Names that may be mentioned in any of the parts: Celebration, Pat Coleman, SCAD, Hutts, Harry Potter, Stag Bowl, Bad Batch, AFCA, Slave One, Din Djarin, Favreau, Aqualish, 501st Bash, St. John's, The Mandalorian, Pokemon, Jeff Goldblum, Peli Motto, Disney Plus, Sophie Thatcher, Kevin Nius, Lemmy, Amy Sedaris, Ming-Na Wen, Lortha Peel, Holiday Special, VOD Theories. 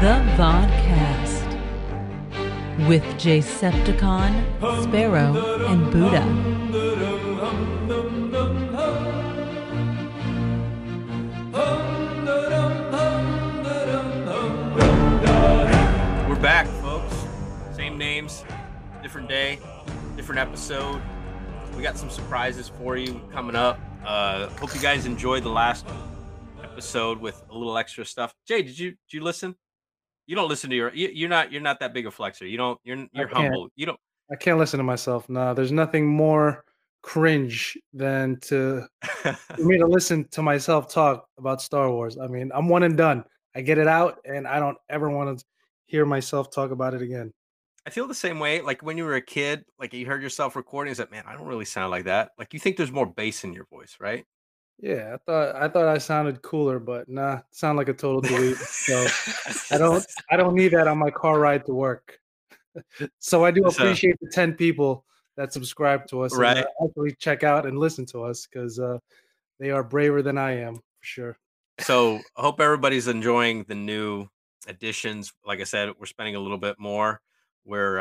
The Vodcast with Jaysepticon, Sparrow, and Buddha. Back, folks. Same names, different day, different episode. We got some surprises for you coming up. Hope you guys enjoyed the last episode with a little extra stuff. Jay, did you listen? You don't listen to your. You're not that big a flexer. You don't. You're humble. You don't. I can't listen to myself. No, there's nothing more cringe than for me to listen to myself talk about Star Wars. I mean, I'm one and done. I get it out, and I don't ever want to hear myself talk about it again. I feel the same way. Like when you were a kid, like you heard yourself recording, is that, man, I don't really sound like that. Like you think there's more bass in your voice, right? Yeah, I thought I sounded cooler, but nah, sound like a total delete. So I don't need that on my car ride to work. So I do appreciate the 10 people that subscribe to us, right? And actually check out and listen to us because they are braver than I am for sure. So I hope everybody's enjoying the new additions. Like I said, we're spending a little bit more. We're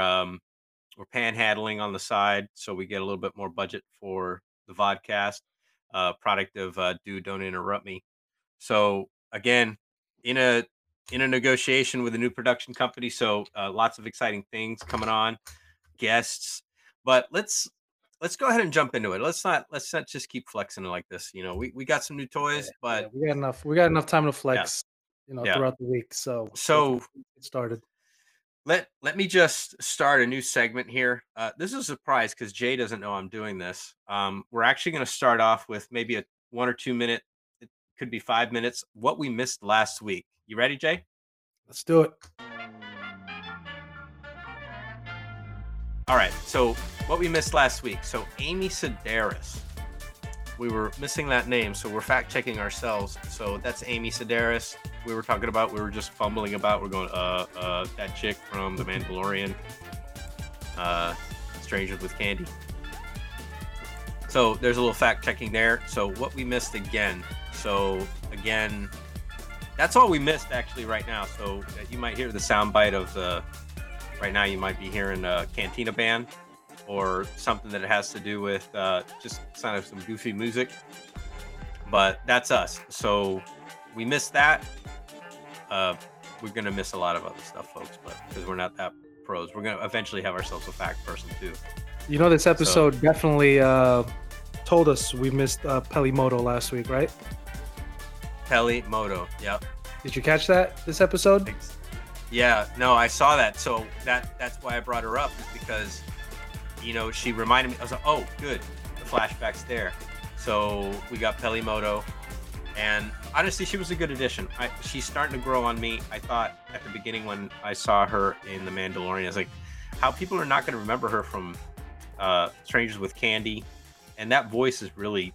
panhandling on the side, so we get a little bit more budget for the vodcast, product of Do Don't Interrupt Me. So again, in a negotiation with a new production company, so lots of exciting things coming on, guests. But let's go ahead and jump into it. Let's not just keep flexing like this. You know, we got some new toys, but yeah, we got enough time to flex. Yeah. Throughout the week. So get started. Let me just start a new segment here. This is a surprise because Jay doesn't know I'm doing this. We're actually going to start off with maybe a 1 or 2 minute, it could be 5 minutes, what we missed last week. You ready, Jay? Let's do it. All right. So what we missed last week. So Amy Sedaris. We were missing that name, so we're fact-checking ourselves. So that's Amy Sedaris. We were talking about, we were just fumbling about. We're going, that chick from The Mandalorian, Strangers with Candy. So there's a little fact-checking there. So what we missed again. So again, that's all we missed actually right now. So you might hear the soundbite of the, right now you might be hearing a Cantina Band, or something that it has to do with just kind of some goofy music. But that's us. So we missed that. We're going to miss a lot of other stuff, folks, but because we're not that pros. We're going to eventually have ourselves a fact person, too. You know, this episode definitely told us we missed Peli Motto last week, right? Peli Motto, yep. Did you catch that this episode? Yeah, no, I saw that. So that's why I brought her up, is because, you know, she reminded me. I was like, oh, good. The flashback's there. So we got Peli Motto. And honestly, she was a good addition. She's starting to grow on me. I thought at the beginning when I saw her in The Mandalorian, I was like, how people are not going to remember her from Strangers with Candy. And that voice is really,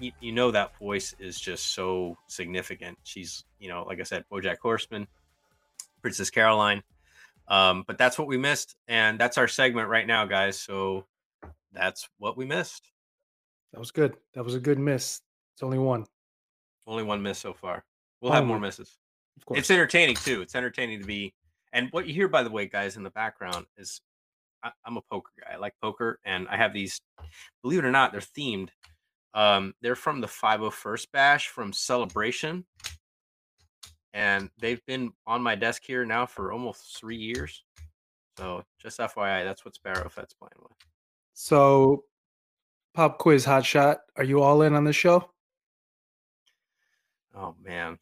you know, that voice is just so significant. She's, you know, like I said, BoJack Horseman, Princess Caroline. But that's what we missed, and that's our segment right now, guys. So that's what we missed. That was good. That was a good miss. It's only one. Only one miss so far. We'll have more misses. Of course. It's entertaining, too. It's entertaining to be. And what you hear, by the way, guys, in the background is I'm a poker guy. I like poker, and I have these, believe it or not, they're themed. They're from the 501st Bash from Celebration. And they've been on my desk here now for almost 3 years. So just FYI, that's what Sparrow Fett's playing with. So pop quiz, hotshot. Are you all in on this show? Oh, man.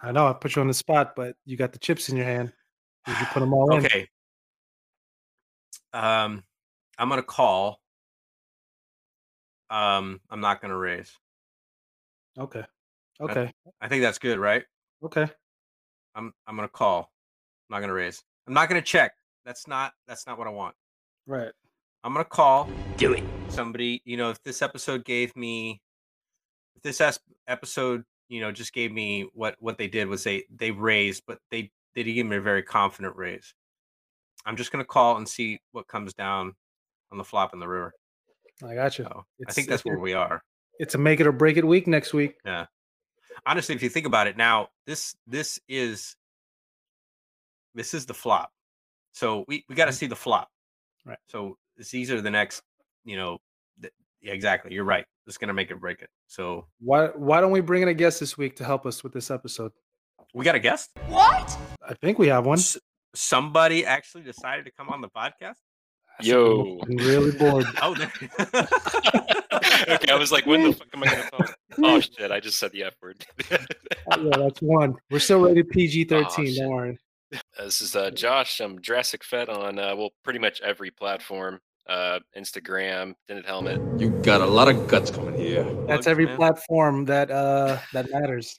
I know I put you on the spot, but you got the chips in your hand. Did you put them all in? Okay. I'm going to call. I'm not going to raise. Okay. I think that's good, right? Okay. I'm gonna call. I'm not gonna raise. I'm not gonna check. That's not what I want. Right. I'm gonna call. Do it. Somebody, you know, if this episode, you know, just gave me what they did was they raised, but they did give me a very confident raise. I'm just gonna call and see what comes down on the flop in the river. I got you. So I think that's where we are. It's a make it or break it week next week. Yeah. Honestly, if you think about it now, this is the flop. So we got to see the flop. Right. So these are the next, yeah, exactly. You're right. It's going to make it break it. So why don't we bring in a guest this week to help us with this episode? We got a guest? What? I think we have one. Somebody actually decided to come on the podcast. Yo, I'm really bored. Oh, okay. I was like, when the fuck am I going to talk? Oh shit! I just said the F word. Yeah, that's one. We're still rated PG-13. Don't worry. This is Josh. I'm Jurassic Fett on pretty much every platform. Instagram, Dented Helmet. You got a lot of guts coming here. That's every platform that matters.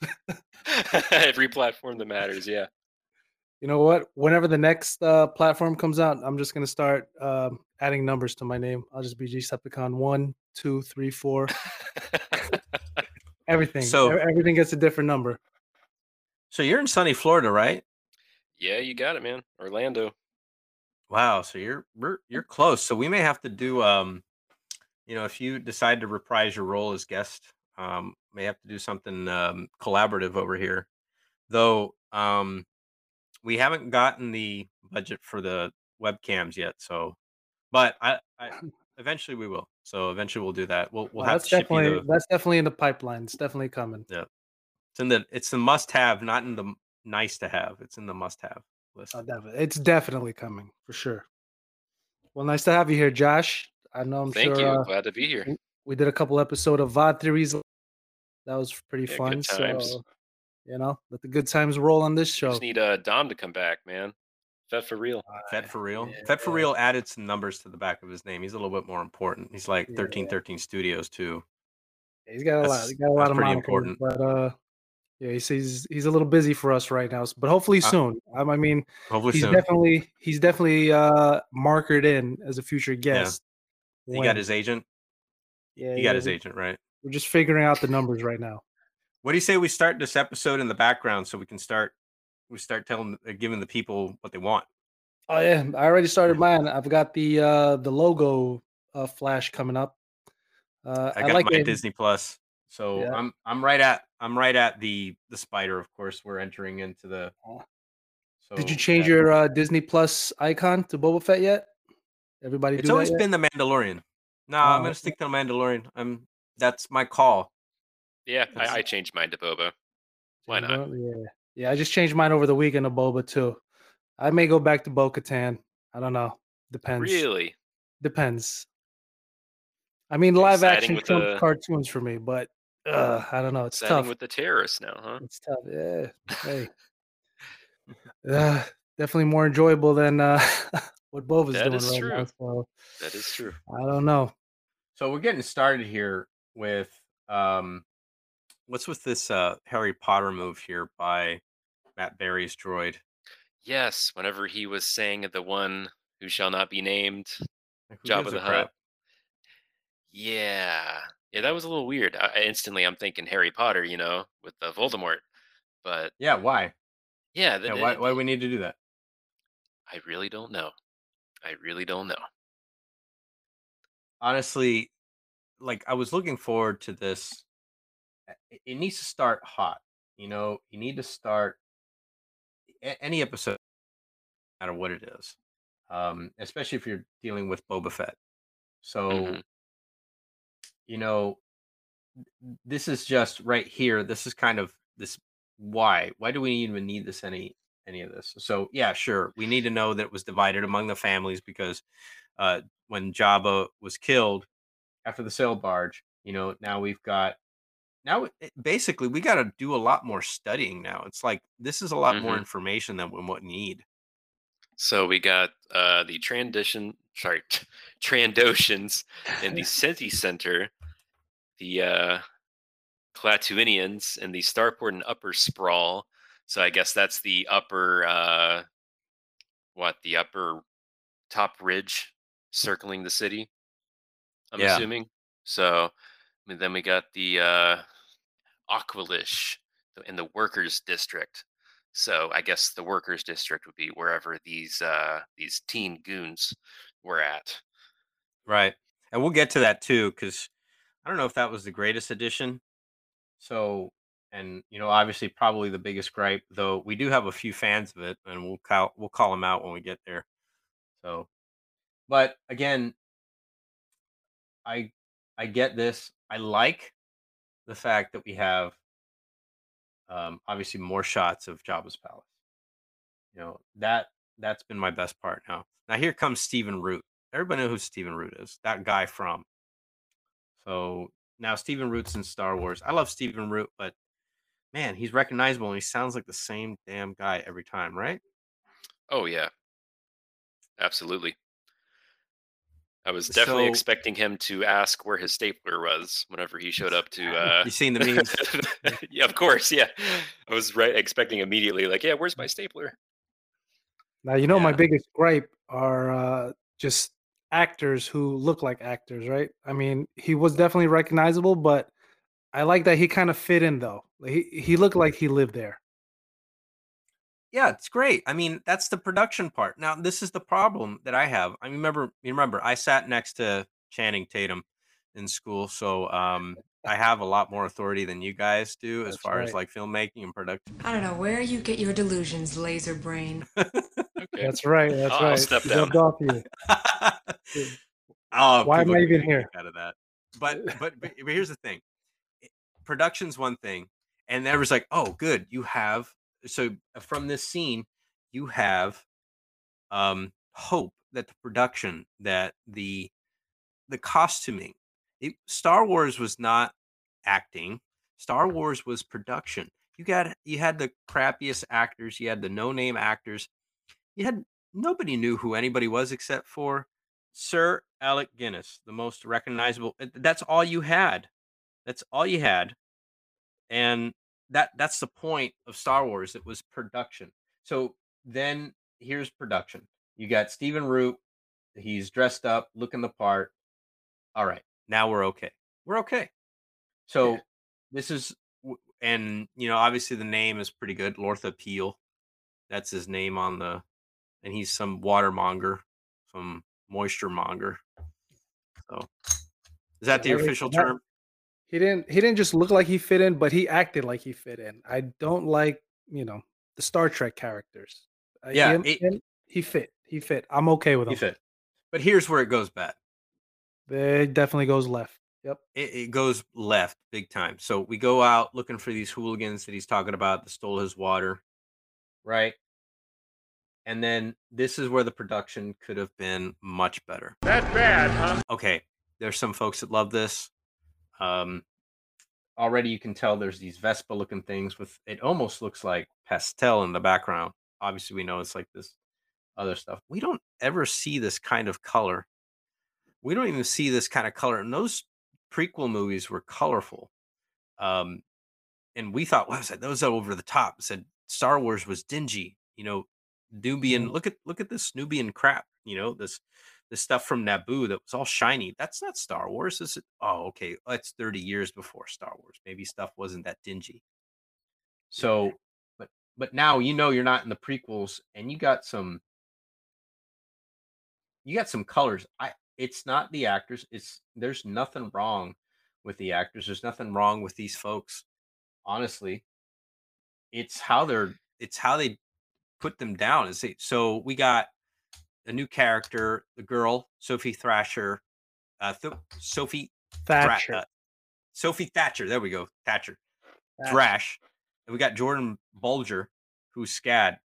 Every platform that matters. Yeah. You know what? Whenever the next platform comes out, I'm just going to start adding numbers to my name. I'll just be Jaysepticon 1, 2, 3, 4. Everything. So everything gets a different number. So you're in sunny Florida, right? Yeah, you got it, man. Orlando. Wow. So you're close. So we may have to do, if you decide to reprise your role as guest, may have to do something collaborative over here, though. We haven't gotten the budget for the webcams yet, so, but I eventually we will. So eventually we'll do that. We'll have to. That's definitely in the pipeline. It's definitely coming. Yeah, it's the must-have, not in the nice-to-have. It's in the must-have list. Oh, definitely. It's definitely coming for sure. Well, nice to have you here, Josh. I know. Thank you. Glad to be here. We did a couple episodes of VOD theories. That was pretty fun. Good times. So, let the good times roll on this show. We just need Dom to come back, man. Fed for real. Yeah. Fed for real added some numbers to the back of his name. He's a little bit more important. He's like 1313 Studios too. Yeah, he's got a lot of pretty important. But he's a little busy for us right now. But hopefully soon. He's definitely markered in as a future guest. Yeah. He got his agent. Yeah, he got his agent right. We're just figuring out the numbers right now. What do you say we start this episode in the background so we can start giving the people what they want? Oh yeah, I already started mine. I've got the logo flash coming up. I got my Disney Plus, so yeah. I'm right at the spider. Of course, we're entering into the. So did you change your Disney Plus icon to Boba Fett yet? Everybody, it's always been The Mandalorian. No, I'm gonna stick to The Mandalorian. That's my call. Yeah, I changed mine to Boba. Why not? Yeah, I just changed mine over the weekend to Boba too. I may go back to Bo-Katan. I don't know. Depends. Really? Depends. I mean, live action cartoons for me, but I don't know. It's tough with the terrorists now, huh? It's tough. Yeah. Hey. Definitely more enjoyable than what Boba's doing right now. So. That is true. I don't know. So we're getting started here with what's with this Harry Potter move here by Matt Berry's droid? Yes, whenever he was saying the one who shall not be named, Jabba the Hutt. Yeah, that was a little weird. Instantly, I'm thinking Harry Potter, with the Voldemort. But yeah, why? Yeah, why we need to do that? I really don't know. Honestly, I was looking forward to this. It needs to start hot, you need to start any episode, no matter what it is, especially if you're dealing with Boba Fett. So, this is just right here. This is kind of this. Why do we even need this? Any of this? So yeah, sure. We need to know that it was divided among the families because when Jabba was killed after the sail barge, now we've got, basically, we got to do a lot more studying now. It's like this is a lot more information than we would need. So we got the Trandoshans and the Senti Center, the Clatuinians and the Starport and Upper Sprawl. So I guess that's the upper, the upper top ridge circling the city, I'm assuming. So... And then we got the Aqualish in the Workers District. So I guess the Workers District would be wherever these teen goons were at. Right. And we'll get to that too, because I don't know if that was the greatest addition. So, and you know, obviously, probably the biggest gripe, though we do have a few fans of it, and we'll call them out when we get there. So, but again, I get this. I like the fact that we have obviously more shots of Jabba's Palace. You know, that's been my best part now. Now here comes Steven Root. Everybody knows who Steven Root is. That guy from. So now Steven Root's in Star Wars. I love Steven Root, but man, he's recognizable and he sounds like the same damn guy every time, right? Oh yeah, absolutely. I was definitely expecting him to ask where his stapler was whenever he showed up to. You seen the memes? Yeah, of course. Yeah, I was expecting immediately. Like, yeah, where's my stapler? Now you know my biggest gripe are just actors who look like actors, right? I mean, he was definitely recognizable, but I like that he kind of fit in though. He looked like he lived there. Yeah, it's great. I mean, that's the production part. Now, this is the problem that I have. I remember I sat next to Channing Tatum in school, so I have a lot more authority than you guys do as far as like filmmaking and production. I don't know where you get your delusions, laser brain. Okay. That's right. That's right. I'll step down. Off you. Why am I even here? Out of that. But here's the thing. Production's one thing, and there was like, oh, good, you have. So from this scene, you have hope that the production, that the costuming, Star Wars was not acting. Star Wars was production. You had the crappiest actors. You had the no-name actors. You had nobody knew who anybody was except for Sir Alec Guinness, the most recognizable. That's all you had. That's all you had, and. That's the point of Star Wars. It was production. So then here's production. You got Steven Root. He's dressed up, looking the part. All right, now we're okay. We're okay. So this is, and you know, obviously the name is pretty good. Lortha Peel. That's his name on the, and he's some watermonger, some moisture monger. So is that the official term? He didn't just look like he fit in, but he acted like he fit in. I don't like, you know, the Star Trek characters. Yeah, he fit. I'm okay with him. He fit. But here's where it goes bad. It definitely goes left. Yep. It goes left big time. So we go out looking for these hooligans that he's talking about that stole his water, right? And then this is where the production could have been much better. That bad, huh? Okay. There's some folks that love this. Already you can tell there's these Vespa looking things with, it almost looks like pastel in the background. Obviously we know it's like this other stuff. We don't ever see this kind of color. We don't even see this kind of color. And those prequel movies were colorful. And we thought, wow, those are over the top. It said Star Wars was dingy, you know, Nubian. Look at this Nubian crap, you know, the stuff from Naboo that was all shiny. That's not Star Wars. Is it? Oh, okay. That's 30 years before Star Wars. Maybe stuff wasn't that dingy. So, but now, you know, you're not in the prequels and you got some colors. It's not the actors. There's nothing wrong with the actors. There's nothing wrong with these folks. Honestly, it's how they put them down. So we got a new character, the girl, Sophie Thatcher. There we go. Thatcher. Thrash. And we got Jordan Bulger, who's SCAD.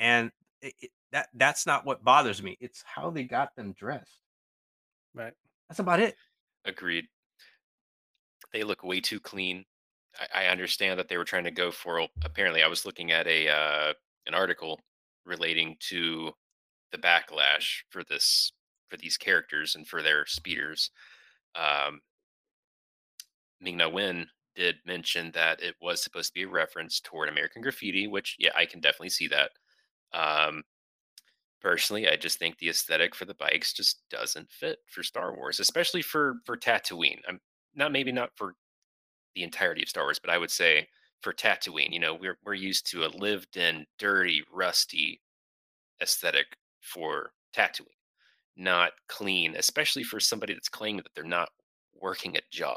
And that's not what bothers me. It's how they got them dressed. Right. That's about it. Agreed. They look way too clean. I understand that they were trying to go for, apparently I was looking at an article relating to the backlash for these characters and for their speeders. Ming-Na Wen did mention that it was supposed to be a reference toward American Graffiti, which, yeah, I can definitely see that. Personally, I just think the aesthetic for the bikes just doesn't fit for Star Wars, especially for Tatooine. I'm maybe not for the entirety of Star Wars, but I would say for Tatooine, you know, we're used to a lived-in, dirty, rusty aesthetic for Tatooine, not clean, especially for somebody that's claiming that they're not working a job.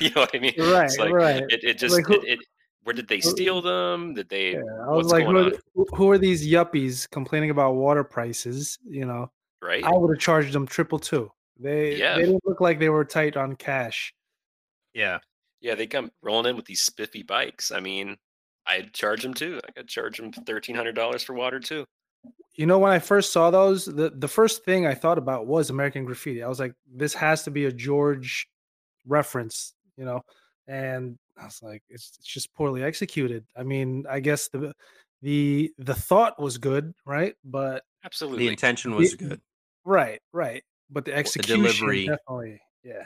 You know what I mean? Right, it's like, right. Where did they steal them? Did they? Yeah, I was like, who are these yuppies complaining about water prices? You know, right? I would have charged them triple too. They didn't look like they were tight on cash. Yeah, yeah. They come rolling in with these spiffy bikes. I mean, I'd charge them too. I could charge them $1,300 for water too. You know, when I first saw those, the first thing I thought about was American Graffiti. I was like, this has to be a George reference. You know, and I was like, it's just poorly executed. I mean, I guess the thought was good, right? But absolutely, the intention was good, right. But the execution, the delivery, definitely, yeah.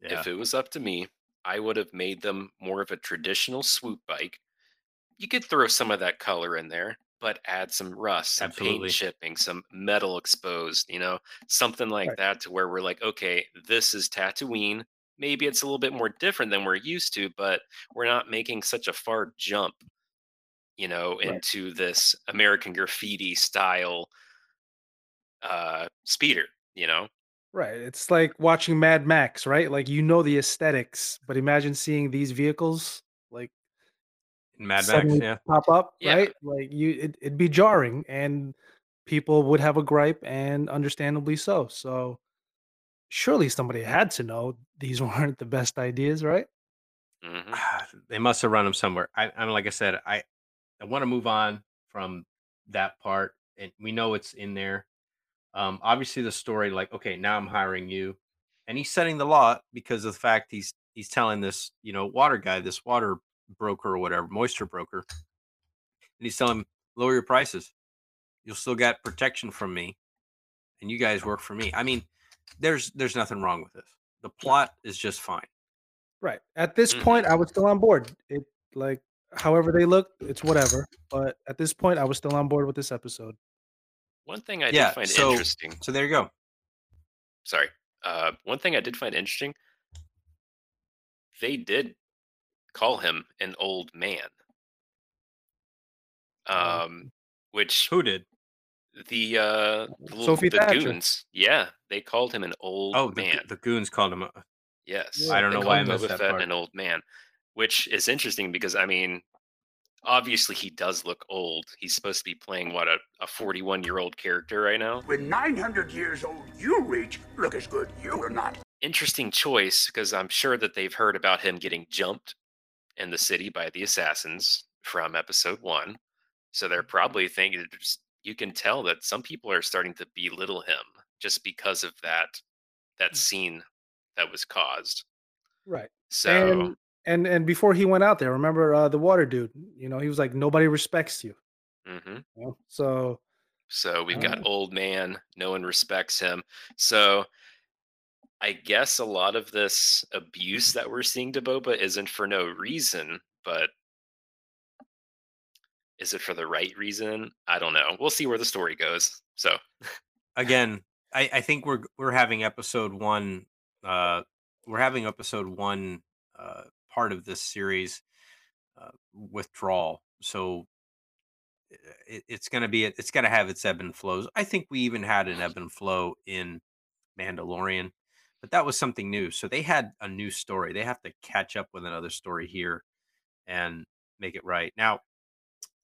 If it was up to me, I would have made them more of a traditional swoop bike. You could throw some of that color in there, but add some rust, some paint chipping, some metal exposed. You know, something like that, to where we're like, okay, this is Tatooine. Maybe it's a little bit more different than we're used to, but we're not making such a far jump, you know, into this American Graffiti style speeder, you know? Right. It's like watching Mad Max, right? Like, you know the aesthetics, but imagine seeing these vehicles like Mad Max pop up, right? Like, it'd be jarring, and people would have a gripe, and understandably so. So surely somebody had to know these weren't the best ideas, right? Mm-hmm. They must have run them somewhere. I mean, like I said, I want to move on from that part, and we know it's in there. Obviously, the story, like, okay, now I'm hiring you, and he's setting the lot because of the fact he's telling this, you know, water guy, this water broker or whatever, moisture broker, and he's telling him, lower your prices. You'll still get protection from me, and you guys work for me. I mean, there's nothing wrong with this. The plot is just fine. Right. At this point, I was still on board. It, like, however they looked, it's whatever. But at this point, I was still on board with this episode. One thing I did find interesting. So there you go. Sorry. One thing I did find interesting. They did call him an old man. Which who did? The goons, they called him an old man. The goons called him. I don't know why I missed that part. An old man, which is interesting because, I mean, obviously he does look old. He's supposed to be playing what, a 41-year-old character right now. When 900 years old you reach, look as good you are not. Interesting choice, because I'm sure that they've heard about him getting jumped in the city by the assassins from episode 1, so they're probably thinking. You can tell that some people are starting to belittle him just because of that scene that was caused. Right. So and before he went out there, remember the water dude? You know, he was like, nobody respects you. Mm-hmm. You know? So we've got old man. No one respects him. So I guess a lot of this abuse that we're seeing to Boba isn't for no reason, but. Is it for the right reason? I don't know. We'll see where the story goes. So, again, I think we're having episode 1. We're having episode 1 part of this series withdrawal. So it's gonna have its ebb and flows. I think we even had an ebb and flow in Mandalorian, but that was something new. So they had a new story. They have to catch up with another story here and make it right now.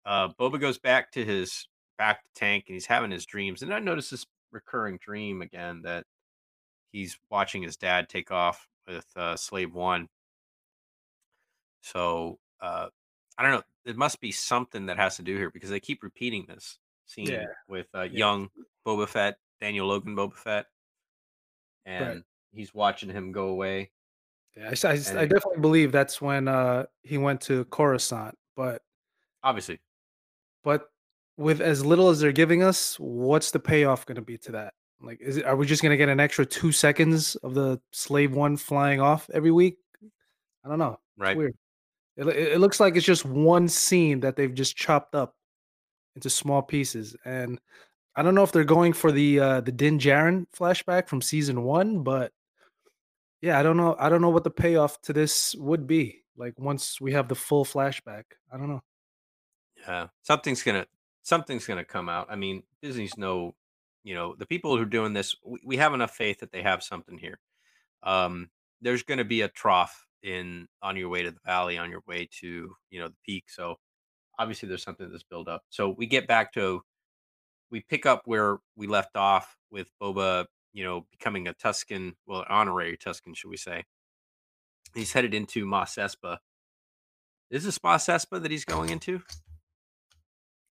Boba goes back to his tank, and he's having his dreams. And I noticed this recurring dream again that he's watching his dad take off with Slave One. So I don't know. It must be something that has to do here because they keep repeating this scene with young Boba Fett, Daniel Logan Boba Fett, and he's watching him go away. Yeah, I definitely believe that's when he went to Coruscant, but. Obviously. But with as little as they're giving us, what's the payoff going to be to that? Like, are we just going to get an extra 2 seconds of the Slave One flying off every week? I don't know. Right. It's weird. It looks like it's just one scene that they've just chopped up into small pieces. And I don't know if they're going for the Din Djarin flashback from season 1, but yeah, I don't know. I don't know what the payoff to this would be. Like, once we have the full flashback, I don't know. Yeah, something's gonna come out. I mean, Disney's the people who are doing this. We have enough faith that they have something here. There's going to be a trough in on your way to the valley, on your way to, you know, the peak. So obviously there's something that's built up. So we get back to, we pick up where we left off with Boba, you know, becoming a Tusken, well, honorary Tusken, should we say. He's headed into Moss Espa. Is this Moss Espa that he's going into?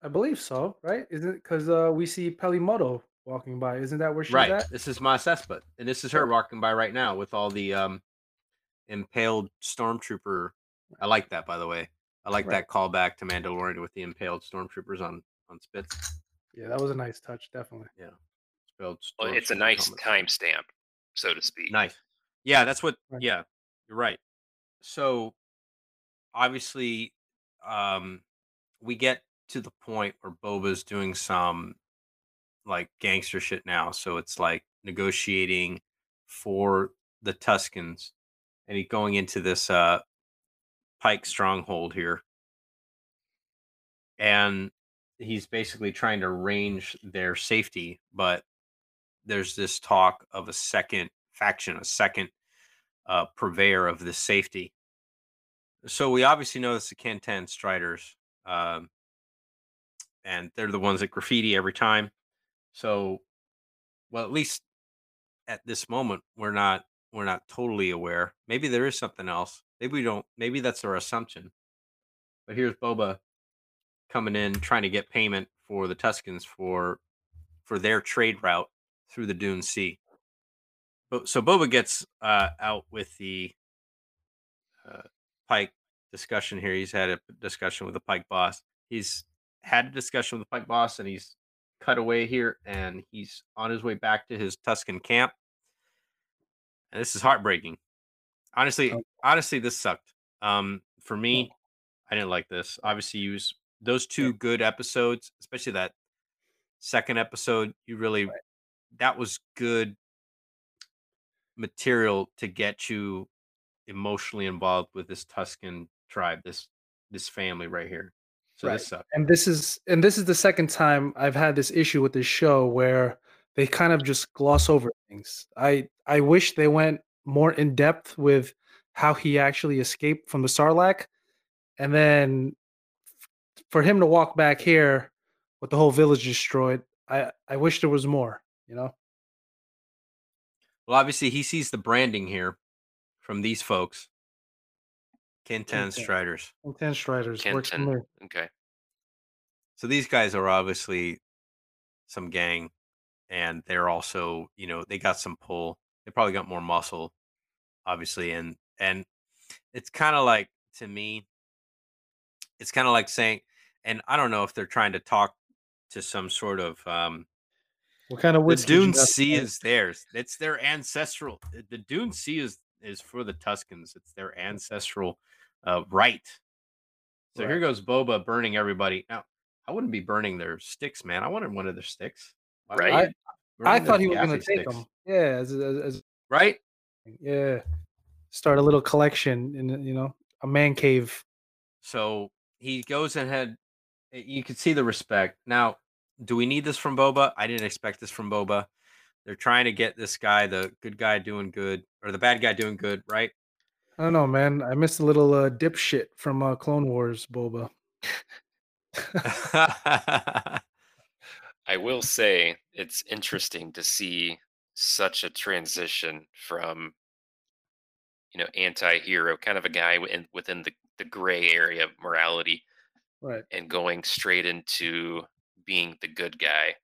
I believe so, right? Isn't it? Because we see Peli Motto walking by. Isn't that where she's at? Right. This is Moss Espa, and this is her walking by right now with all the impaled stormtrooper. I like that, by the way. I like that callback to Mandalorian with the impaled stormtroopers on Spitz. Yeah, that was a nice touch, definitely. Yeah. Well, it's a nice timestamp, so to speak. Nice. Yeah, that's what. Right. Yeah, you're right. So, obviously, we get to the point where Boba's doing some like gangster shit now. So it's like negotiating for the Tuskens, and he's going into this Pike stronghold here, and he's basically trying to arrange their safety, but there's this talk of a second faction, a second purveyor of the safety. So we obviously know it's the Kantan Striders, and they're the ones that graffiti every time. So, well, at least at this moment, we're not totally aware. Maybe there is something else. Maybe we don't. Maybe that's our assumption. But here's Boba coming in, trying to get payment for the Tuskens for their trade route through the Dune Sea. So Boba gets out with the Pike discussion here. He's had a discussion with the Pike boss. He's had a discussion with the Pike boss, and he's cut away here, and he's on his way back to his Tusken camp. And this is heartbreaking. Honestly, this sucked. For me, I didn't like this. Obviously, those two good episodes, especially that second episode, that was good material to get you emotionally involved with this Tusken tribe, this family right here. So this sucks. And this is the second time I've had this issue with this show where they kind of just gloss over things. I wish they went more in depth with how he actually escaped from the Sarlacc, and then for him to walk back here with the whole village destroyed. I wish there was more, you know? Well, obviously he sees the branding here from these folks. Kantan Striders. Kantan Striders. Works from there. Okay. So these guys are obviously some gang, and they're also, you know, they got some pull. They probably got more muscle, obviously. And it's kind of like, to me, it's kind of like saying, and I don't know if they're trying to talk to some sort of what kind of the Dune Sea is theirs. It's their ancestral. The Dune Sea is for the Tuskens. It's their ancestral right. So here goes Boba burning everybody. Now I wouldn't be burning their sticks, man. I wanted one of their sticks. Right. I thought he was going to take them. Yeah. Right. Yeah. Start a little collection in, you know, a man cave. So he goes ahead. You can see the respect. Now, do we need this from Boba? I didn't expect this from Boba. They're trying to get this guy, the good guy doing good, or the bad guy doing good, right? I don't know, man. I missed a little dipshit from Clone Wars, Boba. I will say it's interesting to see such a transition from, you know, anti-hero, kind of a guy within the gray area of morality, right, and going straight into being the good guy.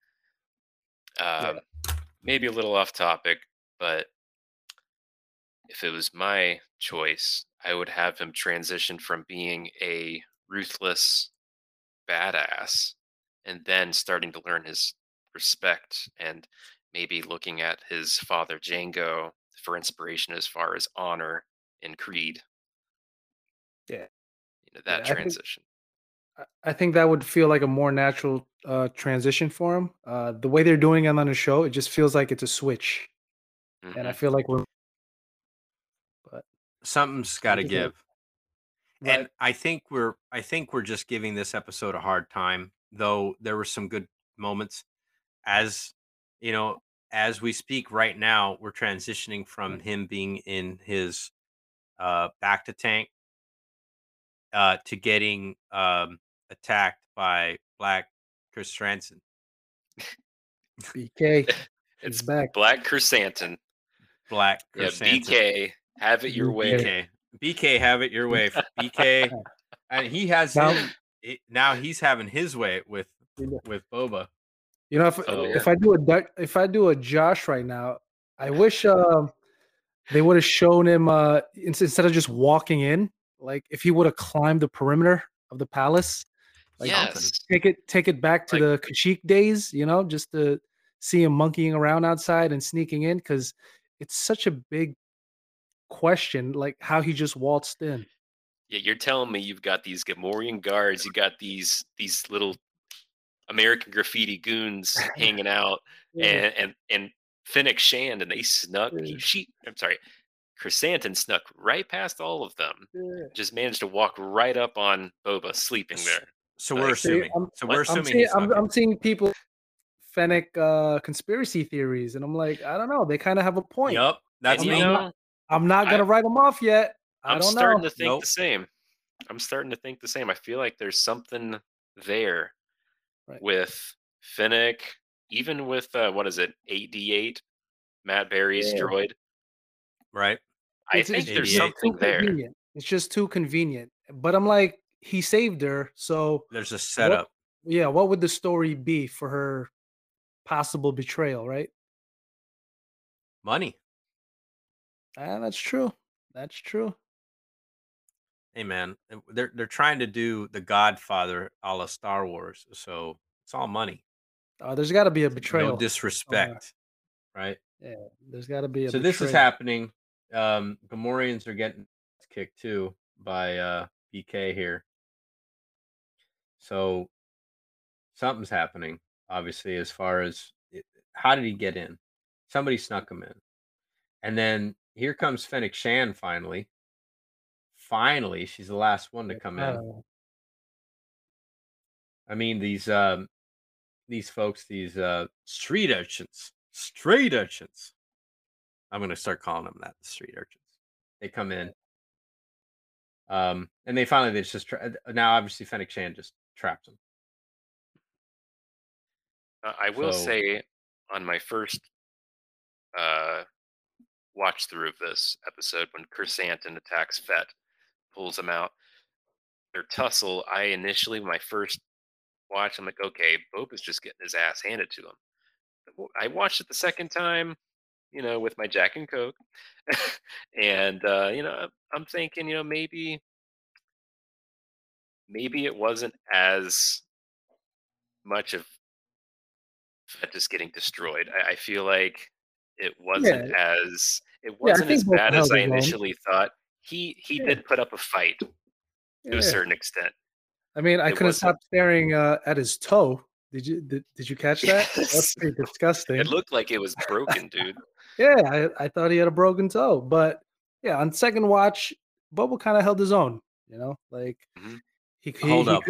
Maybe a little off topic, but if it was my choice, I would have him transition from being a ruthless badass and then starting to learn his respect, and maybe looking at his father Jango for inspiration as far as honor and creed. Yeah, you know, that transition. I think that would feel like a more natural transition for him. The way they're doing it on the show, it just feels like it's a switch, and I feel like something's got to give. Right. And I think we're just giving this episode a hard time, though there were some good moments, as you know, as we speak right now, we're transitioning from him being in his back to tank to getting attacked by Black Krrsantan. BK, it's back. Black Krrsantan. Black Krrsantan. Yeah, BK, have it your way. BK, have it your way. BK, and he has now he's having his way with Boba. You know, if I do a Josh right now, I wish they would have shown him instead of just walking in, like if he would have climbed the perimeter of the palace, like take it back to the Kashyyyk days, you know, just to see him monkeying around outside and sneaking in, because it's such a big question, like how he just waltzed in. Yeah, you're telling me you've got these Gamorrean guards, you got these little American Graffiti goons hanging out, and Fennec Shand, and they snuck. Krrsantan snuck right past all of them. Yeah. Just managed to walk right up on Boba sleeping there. So we're assuming. I'm seeing people Fennec conspiracy theories, and I'm like, I don't know. They kind of have a point. Yep, that's me. I'm not gonna write them off yet. I'm starting to think the same. I feel like there's something there. Right. With Fennec, even with what is it, 8D8, Matt Berry's droid, right? I think there's something there. Convenient. It's just too convenient. But I'm like, he saved her, so there's a setup. What would the story be for her possible betrayal? Right? Money. That's true. Hey man, they're trying to do the Godfather a la Star Wars, so it's all money. Oh, there's got to be a betrayal. No disrespect, right? Yeah, there's got to be a betrayal. So this is happening. Gamorreans are getting kicked too by BK here. So something's happening, obviously, as far as how did he get in? Somebody snuck him in. And then here comes Fennec Shand finally. Finally, she's the last one to come in. I mean, these folks, these street urchins. I'm gonna start calling them that, the street urchins. They come in, and now obviously Fennec Shand just trapped them. I will say, on my first watch through of this episode, when Krrsantan attacks Fett, pulls him out, their tussle, I initially, my first watch, I'm like, okay, Boba's just getting his ass handed to him. I watched it the second time, you know, with my Jack and Coke, and, you know, I'm thinking, you know, maybe it wasn't as much of Fett just getting destroyed. I feel like it wasn't as bad as I initially thought. He did put up a fight to a certain extent. I mean, I couldn't stop staring at his toe. Did you catch that? Yes. That's pretty disgusting. It looked like it was broken, dude. I thought he had a broken toe, but yeah, on second watch, Boba kind of held his own. You know, like hold up.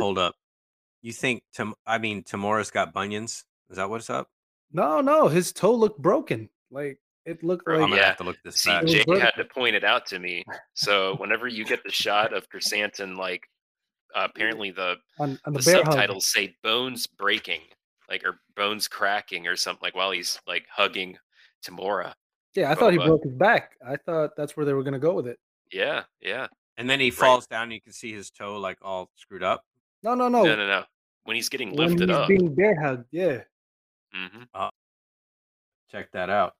You think Tamora's got bunions? Is that what's up? No, his toe looked broken. Like it looked like. I'm gonna have to look this back. Jake had to point it out to me. So whenever you get the shot of Krrsantan, like apparently the subtitles say bones breaking, like or bones cracking or something, like while he's like hugging Tamora. Yeah, I thought he broke his back. I thought that's where they were gonna go with it. Yeah. And then he falls down. And you can see his toe like all screwed up. No. When he's getting lifted up, being bear hugged. Yeah. Mm-hmm. Check that out.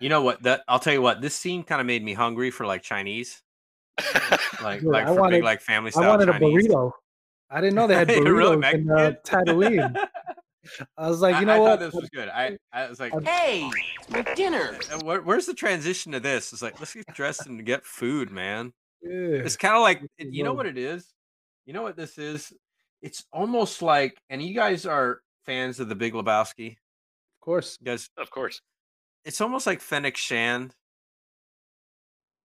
You know what? I'll tell you what. This scene kind of made me hungry for like Chinese, like family style. I wanted Chinese. A burrito. I didn't know they had burritos in Tatooine. I was like, you know what? This was good. I was like, hey, dinner. Where's the transition to this? It's like, let's get dressed and get food, man. Yeah. It's kind of like, you know what it is? You know what this is? It's almost like, and you guys are fans of The Big Lebowski. Of course, guys. Of course, it's almost like Fennec Shand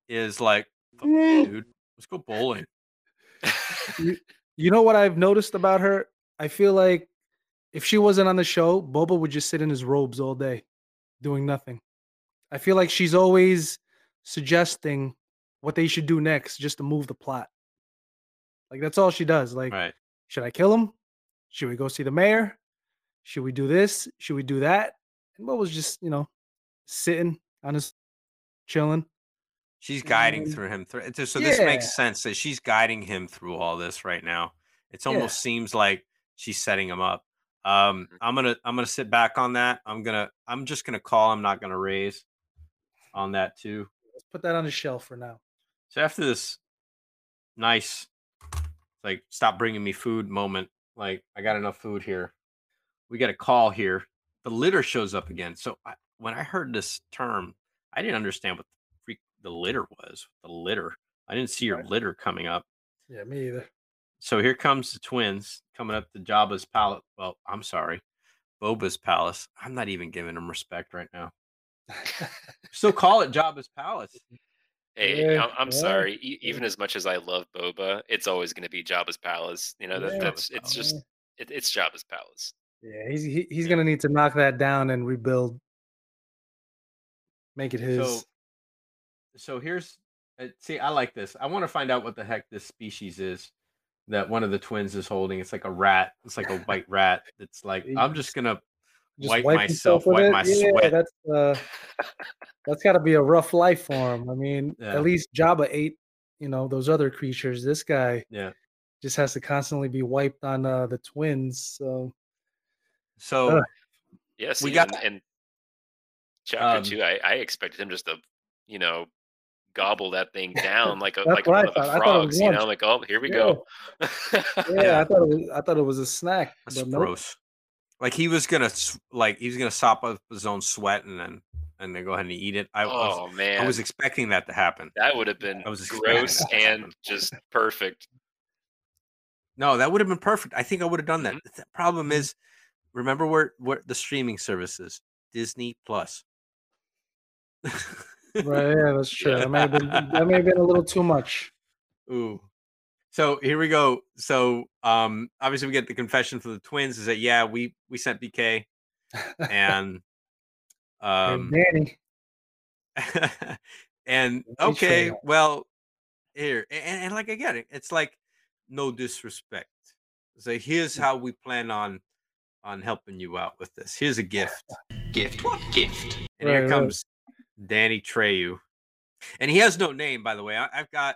is like, dude, let's go bowling. You know what I've noticed about her? I feel like If she wasn't on the show, Boba would just sit in his robes all day doing nothing. I feel like she's always suggesting what they should do next just to move the plot. Like, that's all she does. Like, right. Should I kill him? Should we go see the mayor? Should we do this? Should we do that? And Boba's just, you know, sitting on his, chilling. She's guiding through him. So this makes sense that she's guiding him through all this right now. It almost seems like she's setting him up. I'm gonna sit back on that. I'm just gonna call. I'm not gonna raise on that too. Let's put that on the shelf for now. So after this nice, like, stop bringing me food moment, like, I got enough food here. We got a call here. The litter shows up again. So when I heard this term, I didn't understand what the freak the litter was. The litter. I didn't see your litter coming up. Yeah, me either. So here comes the twins coming up to Jabba's Palace. Well, I'm sorry, Boba's Palace. I'm not even giving them respect right now. Still call it Jabba's Palace. Hey, yeah, I'm sorry. Even as much as I love Boba, it's always going to be Jabba's Palace. You know, it's Jabba's Palace. Yeah, he's going to need to knock that down and rebuild, make it his. So here's, see, I like this. I want to find out what the heck this species is that one of the twins is holding. It's like a rat. It's like a white rat. It's like, I'm just going to wipe myself with it. Sweat. That's got to be a rough life for him. I mean, at least Jabba ate, you know, those other creatures. This guy just has to constantly be wiped on the twins. So yes, we got and chapter 2. I expected him just to, you know, gobble that thing down like a one of the frogs, you know, like, oh, here we go. Yeah, I thought it was a snack. That's gross. No. Like, he was gonna sop up his own sweat and then go ahead and eat it. I was expecting that to happen. That would have been gross and just perfect. No, that would have been perfect. I think I would have done that. Mm-hmm. The problem is, remember where the streaming services, Disney Plus. Right, yeah, that's true. That may have been a little too much. Ooh. So here we go. So obviously we get the confession from the twins is that we sent BK and Danny. And okay, well, here and like, I get it. It's like, no disrespect. So here's how we plan on helping you out with this. Here's a gift. Gift? What gift? And here comes Danny Trejo, and he has no name, by the way. I've got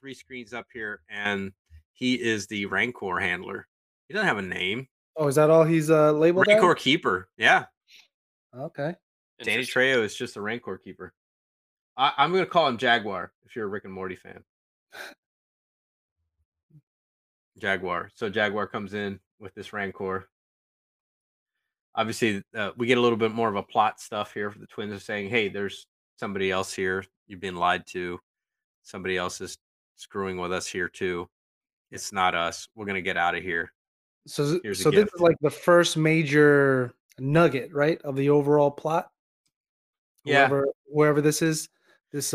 three screens up here, and he is the Rancor handler. He doesn't have a name. Oh, is that all he's labeled? Rancor keeper. Yeah. Okay. Danny Trejo is just a Rancor keeper. I'm gonna call him Jaguar if you're a Rick and Morty fan. Jaguar. So Jaguar comes in with this Rancor. Obviously, we get a little bit more of a plot stuff here. The twins are saying, hey, there's somebody else here. You've been lied to. Somebody else is screwing with us here, too. It's not us. We're going to get out of here. So this is like the first major nugget, right, of the overall plot? Yeah. Wherever this is, this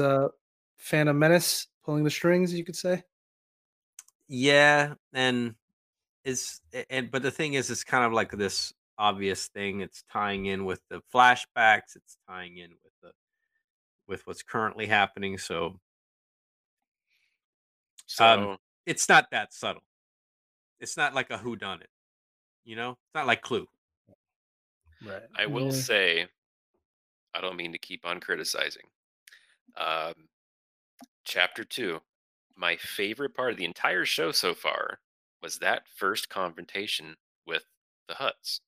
Phantom Menace pulling the strings, you could say? Yeah. But the thing is, it's kind of like this obvious thing. It's tying in with the flashbacks. It's tying in with what's currently happening. So it's not that subtle. It's not like a whodunit, you know. It's not like Clue. Right. I will say, I don't mean to keep on criticizing. Chapter 2, my favorite part of the entire show so far was that first confrontation with the Hutts.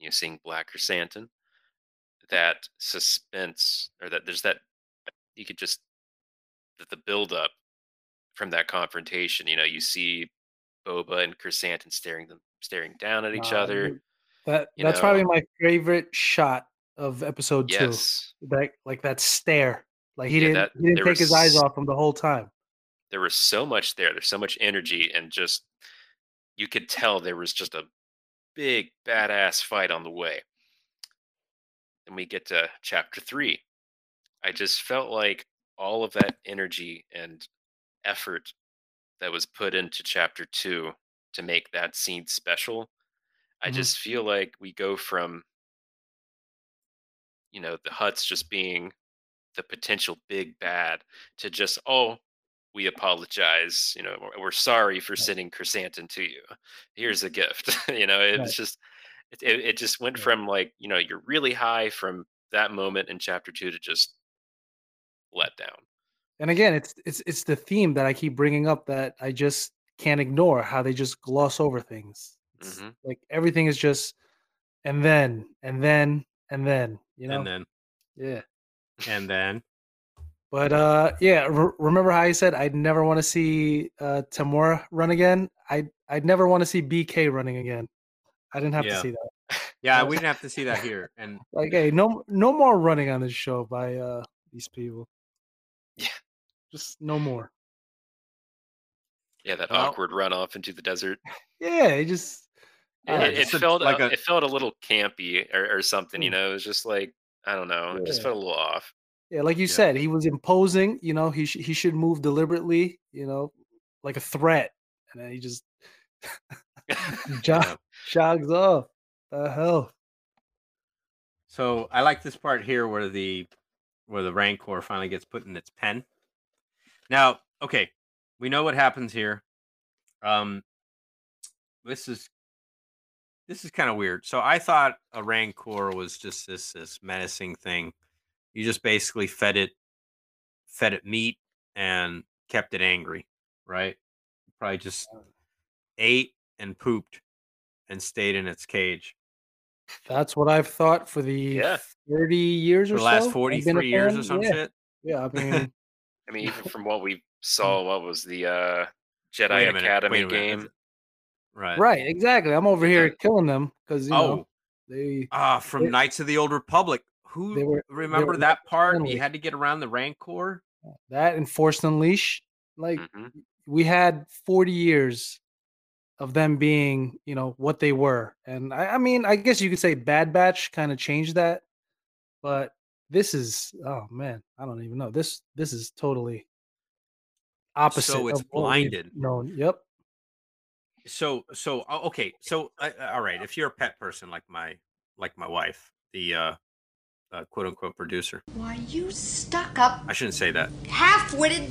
You're seeing Black Krrsantan, that suspense, or that there's that you could just that the buildup from that confrontation. You know, you see Boba and Krrsantan staring down at each other. That's probably my favorite shot of episode 2. That stare, like he didn't take his eyes off him the whole time. There was so much there. There's so much energy, and just you could tell there was just a big badass fight on the way. Then we get to chapter 3. I just felt like all of that energy and effort that was put into chapter 2 to make that scene special, I just feel like we go from, you know, the Hutts just being the potential big bad to just, oh, we apologize, you know, we're sorry for sending Krrsantan to you. Here's a gift. You know, it's right. Just, it just went from like, you know, you're really high from that moment in chapter 2 to just let down. And again, it's the theme that I keep bringing up that I just can't ignore, how they just gloss over things. It's like everything is just, and then, you know? And then. Yeah. And then. But, yeah, remember how I said I'd never want to see Tamora run again? I'd never want to see BK running again. I didn't have to see that. Yeah, we didn't have to see that here. And like, hey, no more running on this show by these people. Yeah. Just no more. Yeah, that awkward run off into the desert. Yeah, it just... It felt a little campy or something, you know? It was just like, I don't know. Yeah. It just felt a little off. Yeah, like you said, he was imposing, you know, he should move deliberately, you know, like a threat. And then he just jogs off. The hell? So I like this part here where the Rancor finally gets put in its pen. Now, okay, we know what happens here. This is kind of weird. So I thought a Rancor was just this menacing thing. You just basically fed it meat and kept it angry, right? Probably just ate and pooped and stayed in its cage. That's what I've thought for the 30 years or so. For the last 43 years or some shit. Yeah, I mean, even from what we saw, what was the Jedi Academy game? Right, exactly. I'm over here killing them because from Knights of the Old Republic. Remember that part? Friendly. You had to get around the Rancor. That and Force Unleashed. Like we had 40 years of them being, you know, what they were. And I mean, I guess you could say Bad Batch kind of changed that. But this is, oh man, I don't even know. This is totally opposite. So it's blinded. No, yep. So okay. So all right, if you're a pet person like my wife, the quote unquote producer. Why you stuck up? I shouldn't say that. Half-witted.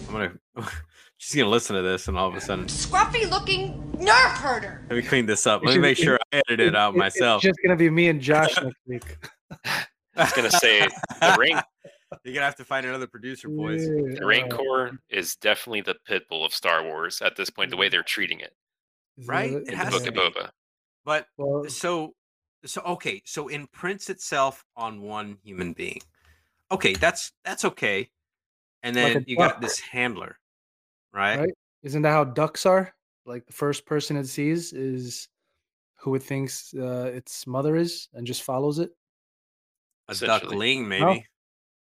She's gonna listen to this, and all of a sudden, scruffy-looking nerve herder. Let me clean this up. Let me make sure I edit it out myself. It's just gonna be me and Josh next week. I was gonna say the ring. You're gonna have to find another producer, boys. Yeah. The Rancor is definitely the pitbull of Star Wars at this point. The way they're treating it, right? It has the Book of Boba. But So imprints itself on one human being. Okay, that's okay. And then like you got this handler, right? Isn't that how ducks are? Like the first person it sees is who it thinks its mother is, and just follows it. A duckling, maybe?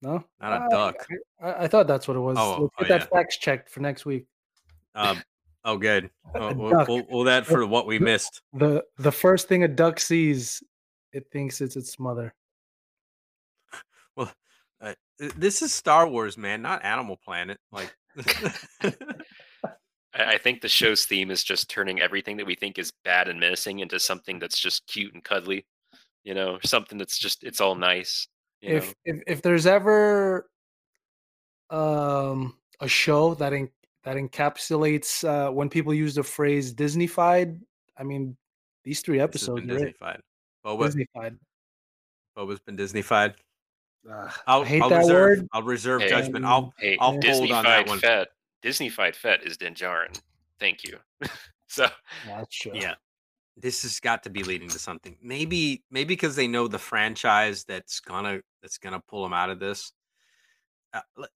No, not a duck. I thought that's what it was. Let's get that fact checked for next week. Oh, good. We'll that for what we missed. The first thing a duck sees, it thinks it's its mother. Well, this is Star Wars, man, not Animal Planet. Like, I think the show's theme is just turning everything that we think is bad and menacing into something that's just cute and cuddly. You know, something that's just, it's all nice. You know? If there's ever a show that encapsulates when people use the phrase Disney-fied. I mean, these three episodes. Disney-fied. Boba. Boba's been Disney-fied. I hate that word. I'll reserve judgment. I'll hold on that one. Disney-fied Fett is Din Djarin. Thank you. So yeah, this has got to be leading to something. Maybe because they know the franchise that's gonna pull them out of this.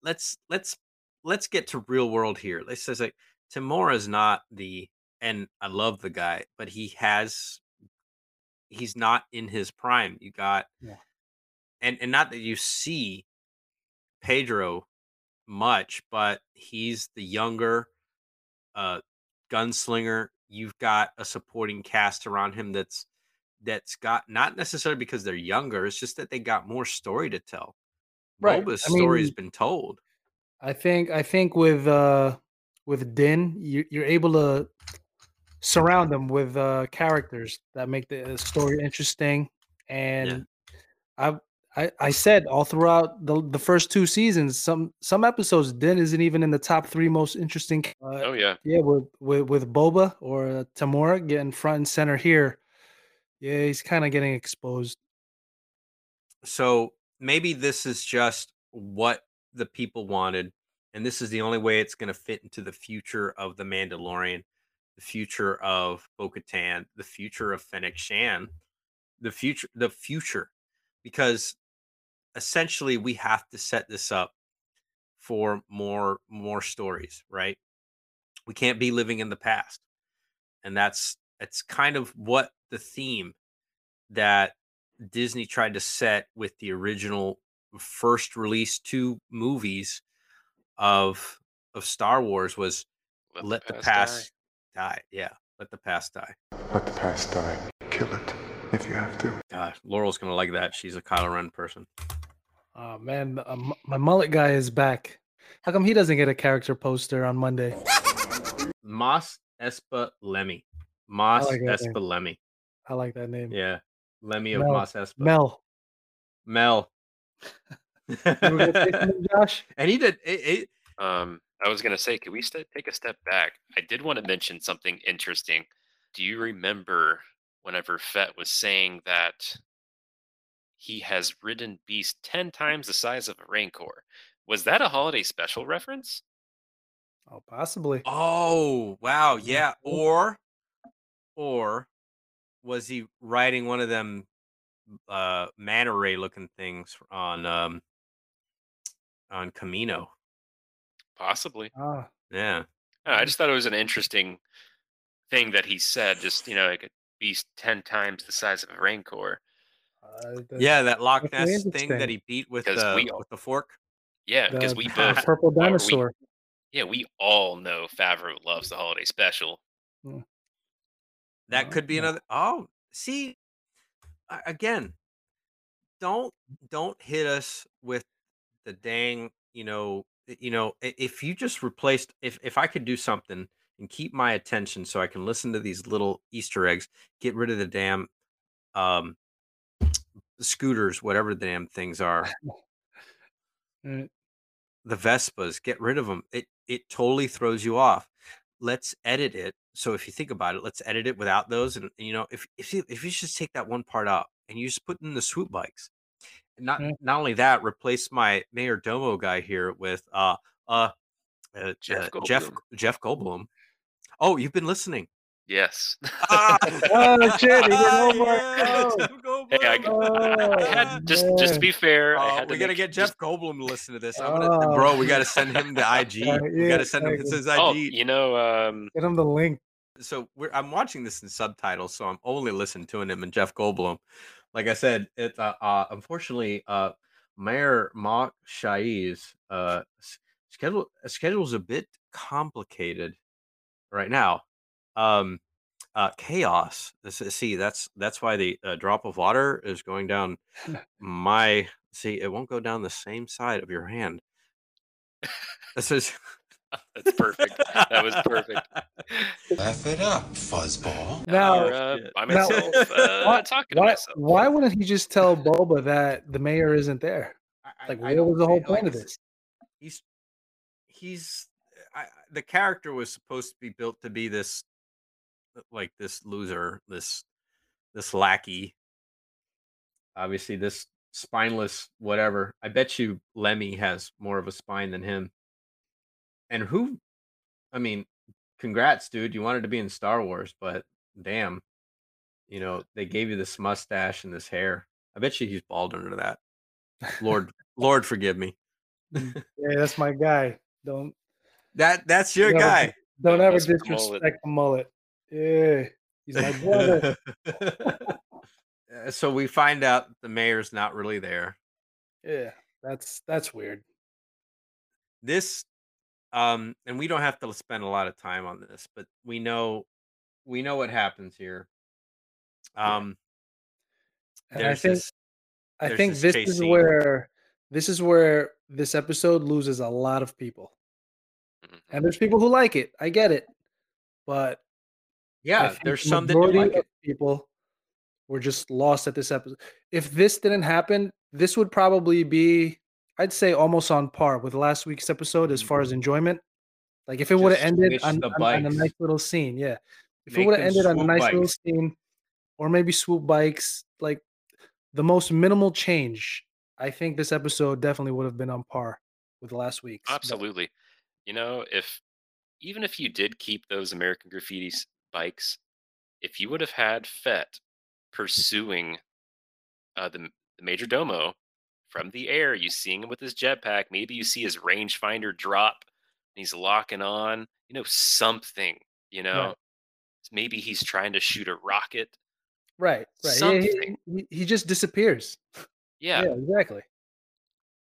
Let's get to real world here. It says like Tamora's not the, and I love the guy, but he's not in his prime. You got, and not that you see Pedro much, but he's the younger gunslinger. You've got a supporting cast around him that's got, not necessarily because they're younger. It's just that they got more story to tell. Right. Boba's story's been told. I think with Din, you're able to surround them with characters that make the story interesting. And yeah. I said all throughout the first two seasons, some episodes Din isn't even in the top three most interesting. With Boba or Tamora getting front and center here, yeah, he's kind of getting exposed. So maybe this is just what the people wanted, and this is the only way it's going to fit into the future of the Mandalorian, the future of Bo-Katan, the future of Fennec Shand, the future, because essentially we have to set this up for more stories, right? We can't be living in the past, and that's kind of what the theme that Disney tried to set with the original first release two movies of Star Wars was let the past die. Yeah, let the past die. Let the past die. Kill it if you have to. Laurel's gonna like that. She's a Kylo Ren person. Oh man, my mullet guy is back. How come he doesn't get a character poster on Monday? Moss Espa Lemmy. Moss Espa Lemmy. I like that name. Yeah, Lemmy of Moss Espa. Mel. Josh, I need to. I was gonna say, could we take a step back? I did want to mention something interesting. Do you remember whenever Fett was saying that he has ridden beast 10 times the size of a Rancor? Was that a Holiday Special reference? Oh, possibly. Oh, wow, yeah. Or was he riding one of them manta ray looking things on Camino? Possibly. Yeah. I just thought it was an interesting thing that he said, just, you know, like a beast 10 times the size of a Rancor. That Loch Ness thing that he beat with the fork. Yeah, because we both... Purple dinosaur. We all know Favreau loves the Holiday Special. Yeah. That could be another... Oh, see... Again, don't hit us with the dang, you know, if you just replaced, if I could do something and keep my attention so I can listen to these little Easter eggs, get rid of the damn scooters, whatever the damn things are. The Vespas, get rid of them. It totally throws you off. Let's edit it. So if you think about it, let's edit it without those. And, you know, if you just take that one part out and you just put in the swoop bikes, not only that, replace my Mayor Domo guy here with Jeff Goldblum. Oh, you've been listening. Yes. Shit, he did homework. Just to be fair, we gotta get Jeff Goldblum to listen to this. We gotta send him the IG. We gotta send him his IG. Get him the link. So I'm watching this in subtitles, so I'm only listening to him and Jeff Goldblum. Like I said, it's unfortunately Mayor Mock Shai's schedule's a bit complicated right now. Chaos. See, that's why the drop of water is going down my. See, it won't go down the same side of your hand. That's perfect. That was perfect. Laugh it up, fuzzball. Why wouldn't he just tell Boba that the mayor isn't there? What was the whole point of this? The character was supposed to be built to be this. Like this loser, this lackey, obviously this spineless whatever. I bet you Lemmy has more of a spine than him. And congrats, dude. You wanted to be in Star Wars, but damn, you know, they gave you this mustache and this hair. I bet you he's bald under that. Lord, forgive me. Yeah, that's my guy. That's your guy. Don't ever disrespect the mullet. Yeah, he's my brother. So we find out the mayor's not really there. Yeah, that's weird. This, and we don't have to spend a lot of time on this, but we know what happens here. And I think this is where this episode loses a lot of people, and there's people who like it. I get it, but. Yeah, there's some that don't like it. People were just lost at this episode. If this didn't happen, this would probably be, I'd say, almost on par with last week's episode as far as enjoyment. Like if it would have ended on a nice little scene, yeah. If it would have ended on a nice little scene, or maybe swoop bikes, like the most minimal change, I think this episode definitely would have been on par with last week. Absolutely. But, you know, even if you did keep those American Graffiti bikes, if you would have had Fett pursuing the Major Domo from the air, you seeing him with his jetpack, maybe you see his rangefinder drop and he's locking on, you know, something, you know. Right. Maybe he's trying to shoot a rocket. Right. Something. He just disappears. Yeah, exactly.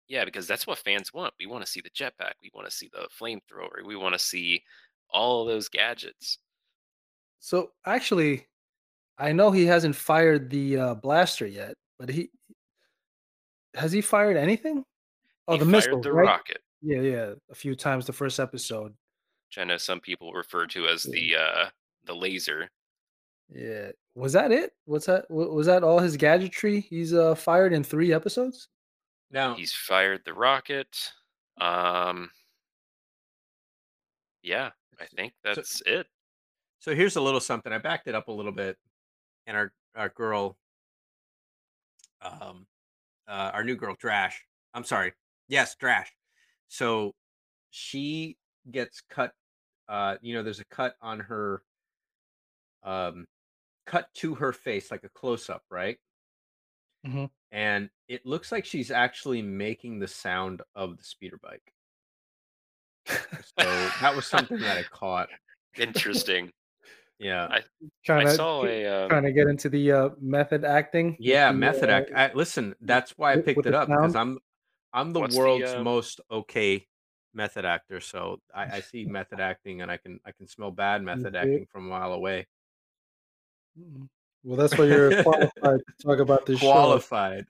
Yeah, because that's what fans want. We want to see the jetpack. We want to see the flamethrower. We want to see all of those gadgets. So actually, I know he hasn't fired the blaster yet, but has he fired anything? Oh, he the missile, the right? rocket. Yeah, a few times the first episode. Which I know some people refer to as the laser. Yeah, was that it? What's that? Was that all his gadgetry he's fired in 3 episodes? No, he's fired the rocket. Yeah, I think that's it. So here's a little something. I backed it up a little bit, and our girl, our new girl, Drash. I'm sorry. Yes, Drash. So she gets cut. There's a cut on her. Cut to her face, like a close-up, right? Mm-hmm. And it looks like she's actually making the sound of the speeder bike. So that was something that I caught. Interesting. Yeah. Trying to get into the method acting. Yeah, method act. Listen, that's why I picked it up, because I'm the world's most okay method actor. So I see method acting, and I can smell bad method acting from a mile away. Well, that's why you're qualified to talk about this. Qualified.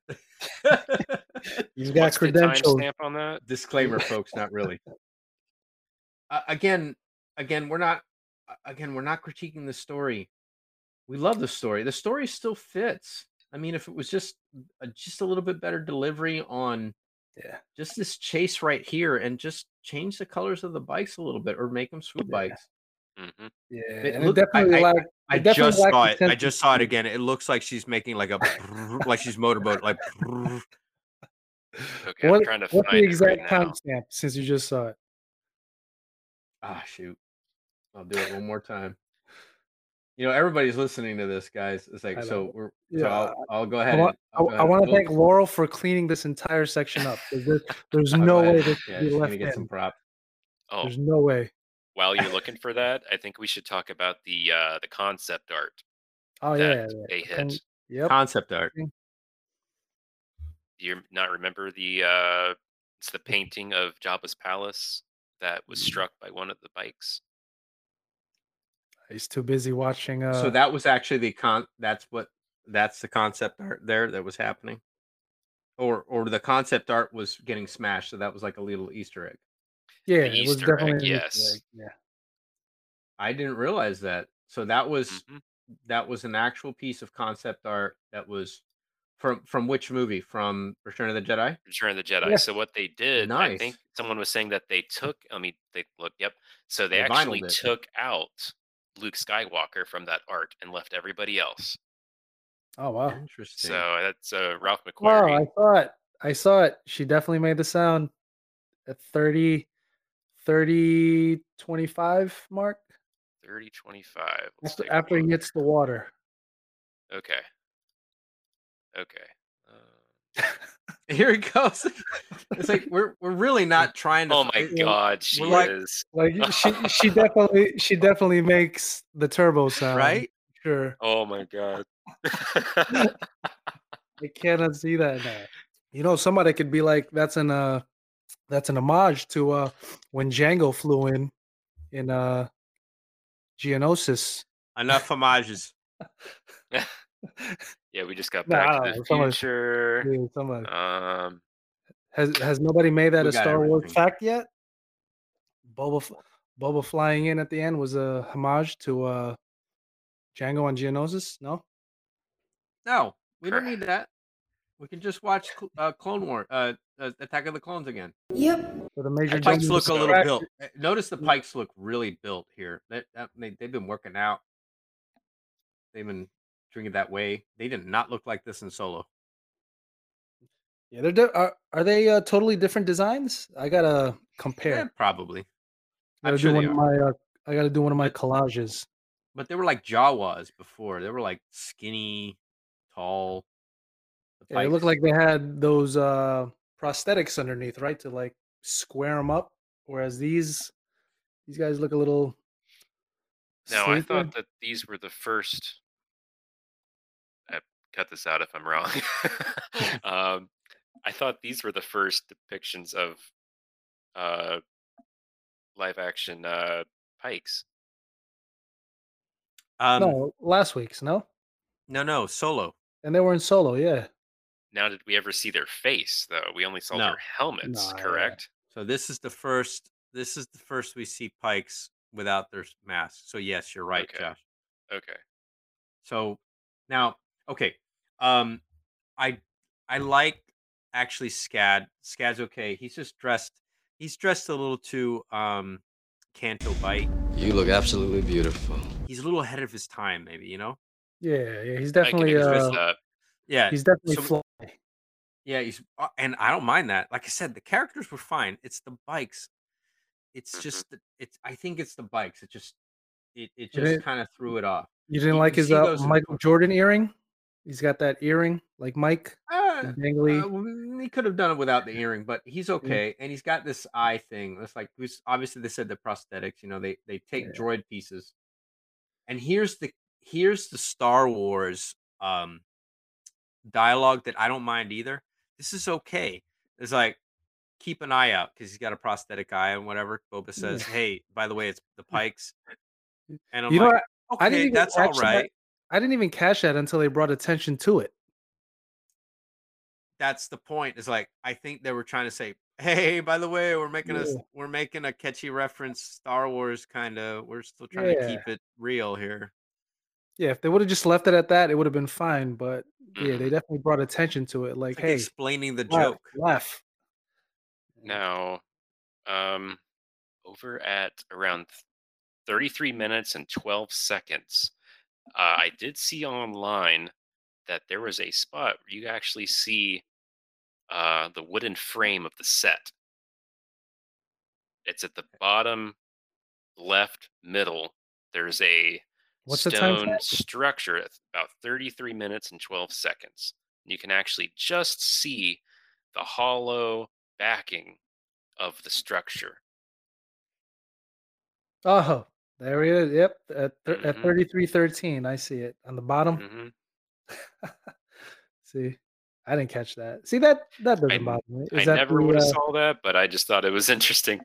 Show. You've got credentials. Timestamp on that? Disclaimer, folks. Not really. We're not critiquing the story. We love the story. The story still fits. I mean, if it was just a little bit better delivery on just this chase right here, and just change the colors of the bikes a little bit, or make them swoop bikes. Mm-hmm. Yeah, but I just saw it again. It looks like she's making like a like she's motorboat like. Okay, I'm trying to find the exact timestamp since you just saw it. Ah, shoot! I'll do it one more time. You know, everybody's listening to this, guys. It's like I'll go ahead. I want to thank Laurel for cleaning this entire section up. There's no way this could be left in. Get some prop. Oh, there's no way. While you're looking for that, I think we should talk about the concept art. Oh they hit. Concept art. Do you not remember it's the painting of Jabba's Palace that was struck by one of the bikes? He's too busy watching. So that was actually that's the concept art there that was happening, or the concept art was getting smashed. So that was like a little Easter egg. Yeah, it was definitely yes. Yeah, I didn't realize that. So that was that was an actual piece of concept art that was from which movie? From Return of the Jedi. Return of the Jedi. Yeah. So what they did, I think someone was saying that they took. I mean, they looked. Yep. So they actually took out Luke Skywalker from that art and left everybody else. Oh wow, interesting. So that's Ralph McQuarrie. Wow, I saw it. She definitely made the sound at 30:25 mark. 30:25. After he hits the water. Okay. Here it goes. It's like we're really not trying to. Oh my God, she is. Like she definitely makes the turbo sound, right? Sure. Oh my God. I cannot see that now. You know, somebody could be like, that's an homage to when Django flew in Geonosis. Enough homages. Yeah, we just got back to the future. Has nobody made that a Star Wars fact yet? Boba flying in at the end was a homage to Django and Geonosis? No? No. We don't need that. We can just watch Clone War, Attack of the Clones again. Yep. So the major pikes look a little built. Notice the pikes look really built here. They've been working out. They've been doing it that way. They did not look like this in Solo. Yeah, they're are they totally different designs? I gotta compare. Yeah, probably. I gotta do one of my collages. But they were like Jawas before. They were like skinny, tall. Yeah, it looked like they had those prosthetics underneath, right, to like square them up. Whereas these guys look a little. No, sleeker. I thought that these were the first. Cut this out if I'm wrong. I thought these were the first depictions of live-action pikes. No, last week's, no? No, Solo. And they were in Solo, yeah. Now, did we ever see their face, though? We only saw their helmets, correct? Yeah. So this is the first we see pikes without their masks. So, yes, you're right, okay. Josh. Okay. So, now, okay. I like actually SCAD. SCAD's okay. He's dressed a little too Canto Bight. You look absolutely beautiful. He's a little ahead of his time, maybe, you know? Yeah, he's definitely he's definitely fly. Yeah, and I don't mind that. Like I said, the characters were fine. It's the bikes. It's just I think it's the bikes. It just kind of threw it off. You didn't like his Michael Jordan earring? He's got that earring, like Mike. He could have done it without the earring, but he's okay. Mm-hmm. And he's got this eye thing. It's like, obviously they said the prosthetics. You know, they take droid pieces. And here's the Star Wars dialogue that I don't mind either. This is okay. It's like, keep an eye out because he's got a prosthetic eye and whatever. Boba says, "Hey, by the way, it's the Pikes." And I'm like, okay, that's all right. I didn't even catch that until they brought attention to it. That's the point. It's like, I think they were trying to say, "Hey, by the way, we're making a catchy reference, Star Wars kind of. We're still trying to keep it real here." Yeah, if they would have just left it at that, it would have been fine. But yeah, they definitely brought attention to it. Like, hey, explaining the joke. Laugh. Now, over at around 33 minutes and 12 seconds. I did see online that there was a spot where you actually see the wooden frame of the set. It's at the bottom left middle. There's a stone structure at about 33 minutes and 12 seconds. You can actually just see the hollow backing of the structure. Oh. There it is. Yep, at 33:13, I see it on the bottom. Mm-hmm. See, I didn't catch that. See that doesn't bother me. I never would have saw that, but I just thought it was interesting.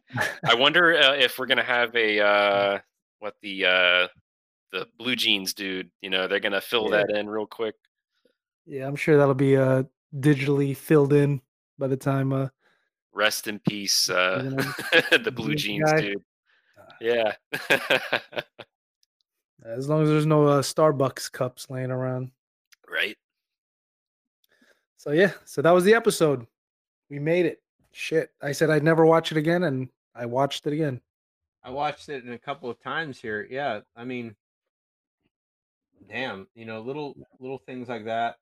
I wonder if we're gonna have a what the blue jeans dude. You know, they're gonna fill that in real quick. Yeah, I'm sure that'll be digitally filled in by the time. Rest in peace, the blue jeans dude. Yeah. As long as there's no Starbucks cups laying around. Right. So, yeah. So that was the episode. We made it. Shit. I said I'd never watch it again, and I watched it again. I watched it a couple of times here. Yeah. I mean, damn. You know, little things like that.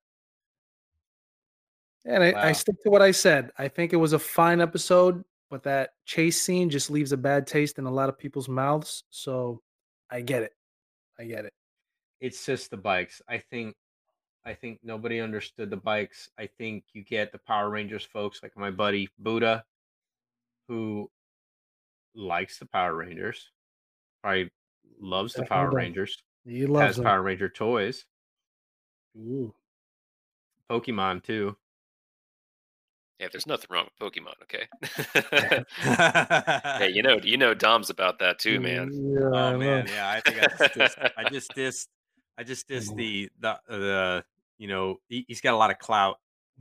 And I stick to what I said. I think it was a fine episode. But that chase scene just leaves a bad taste in a lot of people's mouths. So I get it. It's just the bikes. I think nobody understood the bikes. I think you get the Power Rangers folks like my buddy Buddha, who likes the Power Rangers, probably loves the Power Rangers. He loves them. Power Ranger toys. Ooh. Pokemon too. Yeah, there's nothing wrong with Pokemon, okay? Hey, you know, Dom's about that too, man. Yeah, oh man, yeah. I think I just dissed the he's got a lot of clout.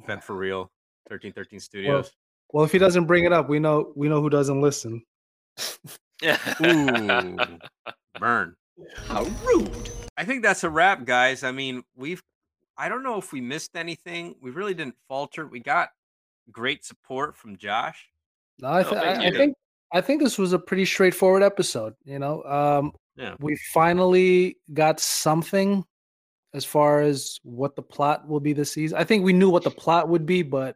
That for real, 1313 Studios. Well, if he doesn't bring it up, we know who doesn't listen. Ooh, burn! How rude! I think that's a wrap, guys. I mean, I don't know if we missed anything. We really didn't falter. We got great support from Josh. No, I think this was a pretty straightforward episode. You know, we finally got something as far as what the plot will be this season. I think we knew what the plot would be, but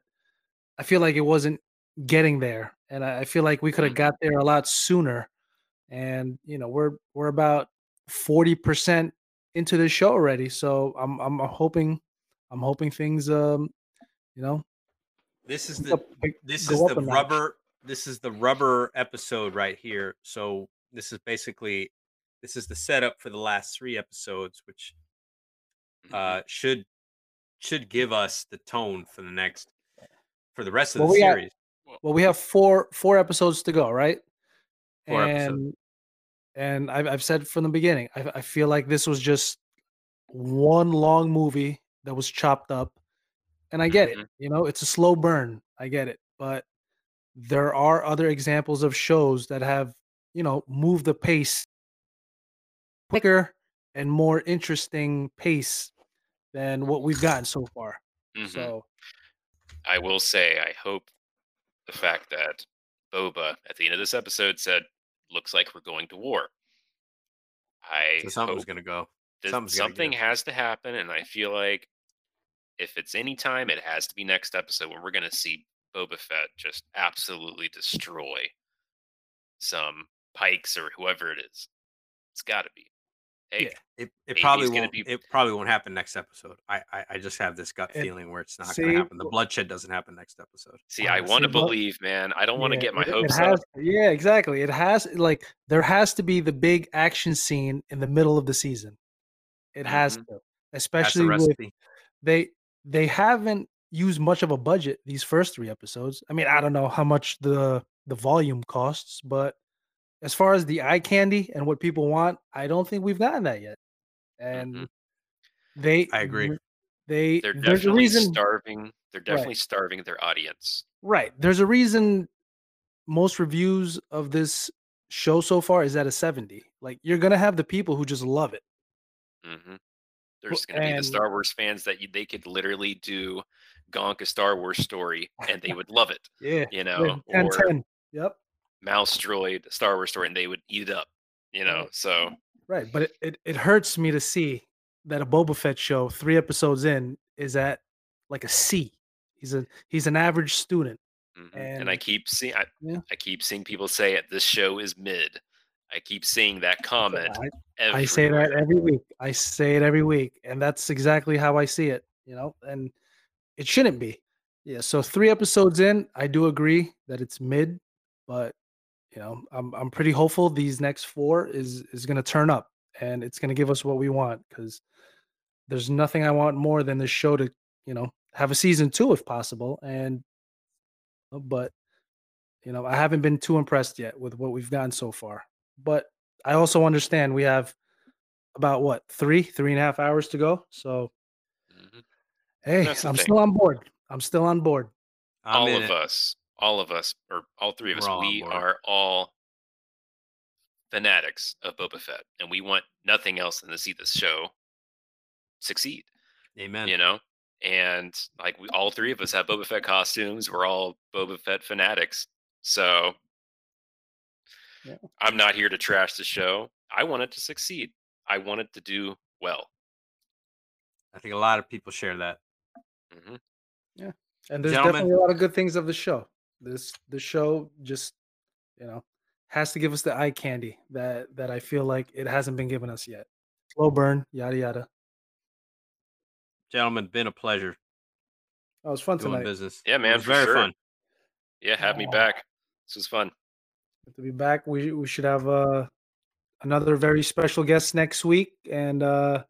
I feel like it wasn't getting there, and I feel like we could have got there a lot sooner. And you know, we're about 40% into the show already, so I'm hoping things, you know. This is the rubber episode right here. So this is the setup for the last three episodes, which should give us the tone for the rest of the series. We have four episodes to go, right? And I've said from the beginning, I feel like this was just one long movie that was chopped up. And I get it, you know, it's a slow burn. I get it. But there are other examples of shows that have, you know, moved the pace quicker and more interesting pace than what we've gotten so far. Mm-hmm. So I will say, I hope the fact that Boba at the end of this episode said, looks like we're going to war. Something has to happen, and I feel like if it's any time, it has to be next episode when we're going to see Boba Fett just absolutely destroy some Pikes or whoever it is. It's got to be. Hey, yeah, it probably won't happen next episode. I just have this gut feeling where it's not going to happen. The bloodshed doesn't happen next episode. See, I want to believe, man. I don't want to get my hopes up. Yeah, exactly. It has there has to be the big action scene in the middle of the season. It has to, especially with they haven't used much of a budget these first three episodes. I mean, I don't know how much the volume costs, but as far as the eye candy and what people want, I don't think we've gotten that yet. And I agree. They're definitely starving. They're definitely starving their audience. Right. There's a reason most reviews of this show so far is at a 70. Like, you're going to have the people who just love it. Mm-hmm. There's going to be the Star Wars fans that they could literally do Gonk a Star Wars story and they would love it. Yeah. You know, 10. Yep. Mouse Droid, Star Wars story, and they would eat it up, you know. So right, but it hurts me to see that a Boba Fett show 3 episodes in is at like a C. He's an average student, and I keep seeing people say it. This show is mid. I keep seeing that comment. I say that every week. I say it every week, and that's exactly how I see it. You know, and it shouldn't be. Yeah. So 3 episodes in, I do agree that it's mid, but you know, I'm pretty hopeful these next 4 is going to turn up and it's going to give us what we want, because there's nothing I want more than this show to, you know, have a season 2 if possible. And but you know, I haven't been too impressed yet with what we've gotten so far. But I also understand we have about 3.5 hours to go. So hey, still on board. I'm still on board. All of us, or all three of us, we are all fanatics of Boba Fett, and we want nothing else than to see this show succeed. Amen. You know, and like all three of us have Boba Fett costumes. We're all Boba Fett fanatics. So I'm not here to trash the show. I want it to succeed. I want it to do well. I think a lot of people share that. Mm-hmm. Yeah, and there's definitely a lot of good things of the show. The show just, you know, has to give us the eye candy that I feel like it hasn't been given us yet. Slow burn, yada yada. Gentlemen, been a pleasure. Oh, it was fun doing tonight. Business, yeah, man, it was very fun. Yeah, have me back. This was fun. Have to be back. We should have another very special guest next week, and I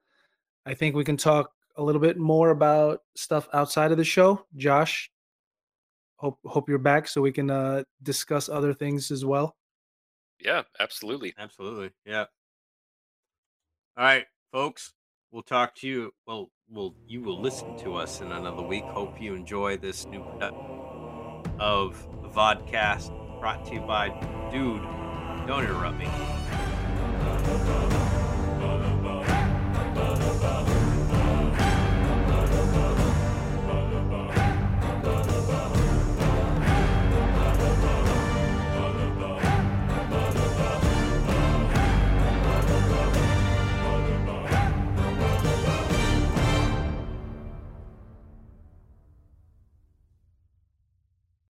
think we can talk a little bit more about stuff outside of the show, Josh. Hope you're back so we can discuss other things as well. Yeah, absolutely. Absolutely. Yeah. All right, folks, we'll talk to you. Well, you will listen to us in another week. Hope you enjoy this new production of the vodcast brought to you by Dude, Don't Interrupt Me.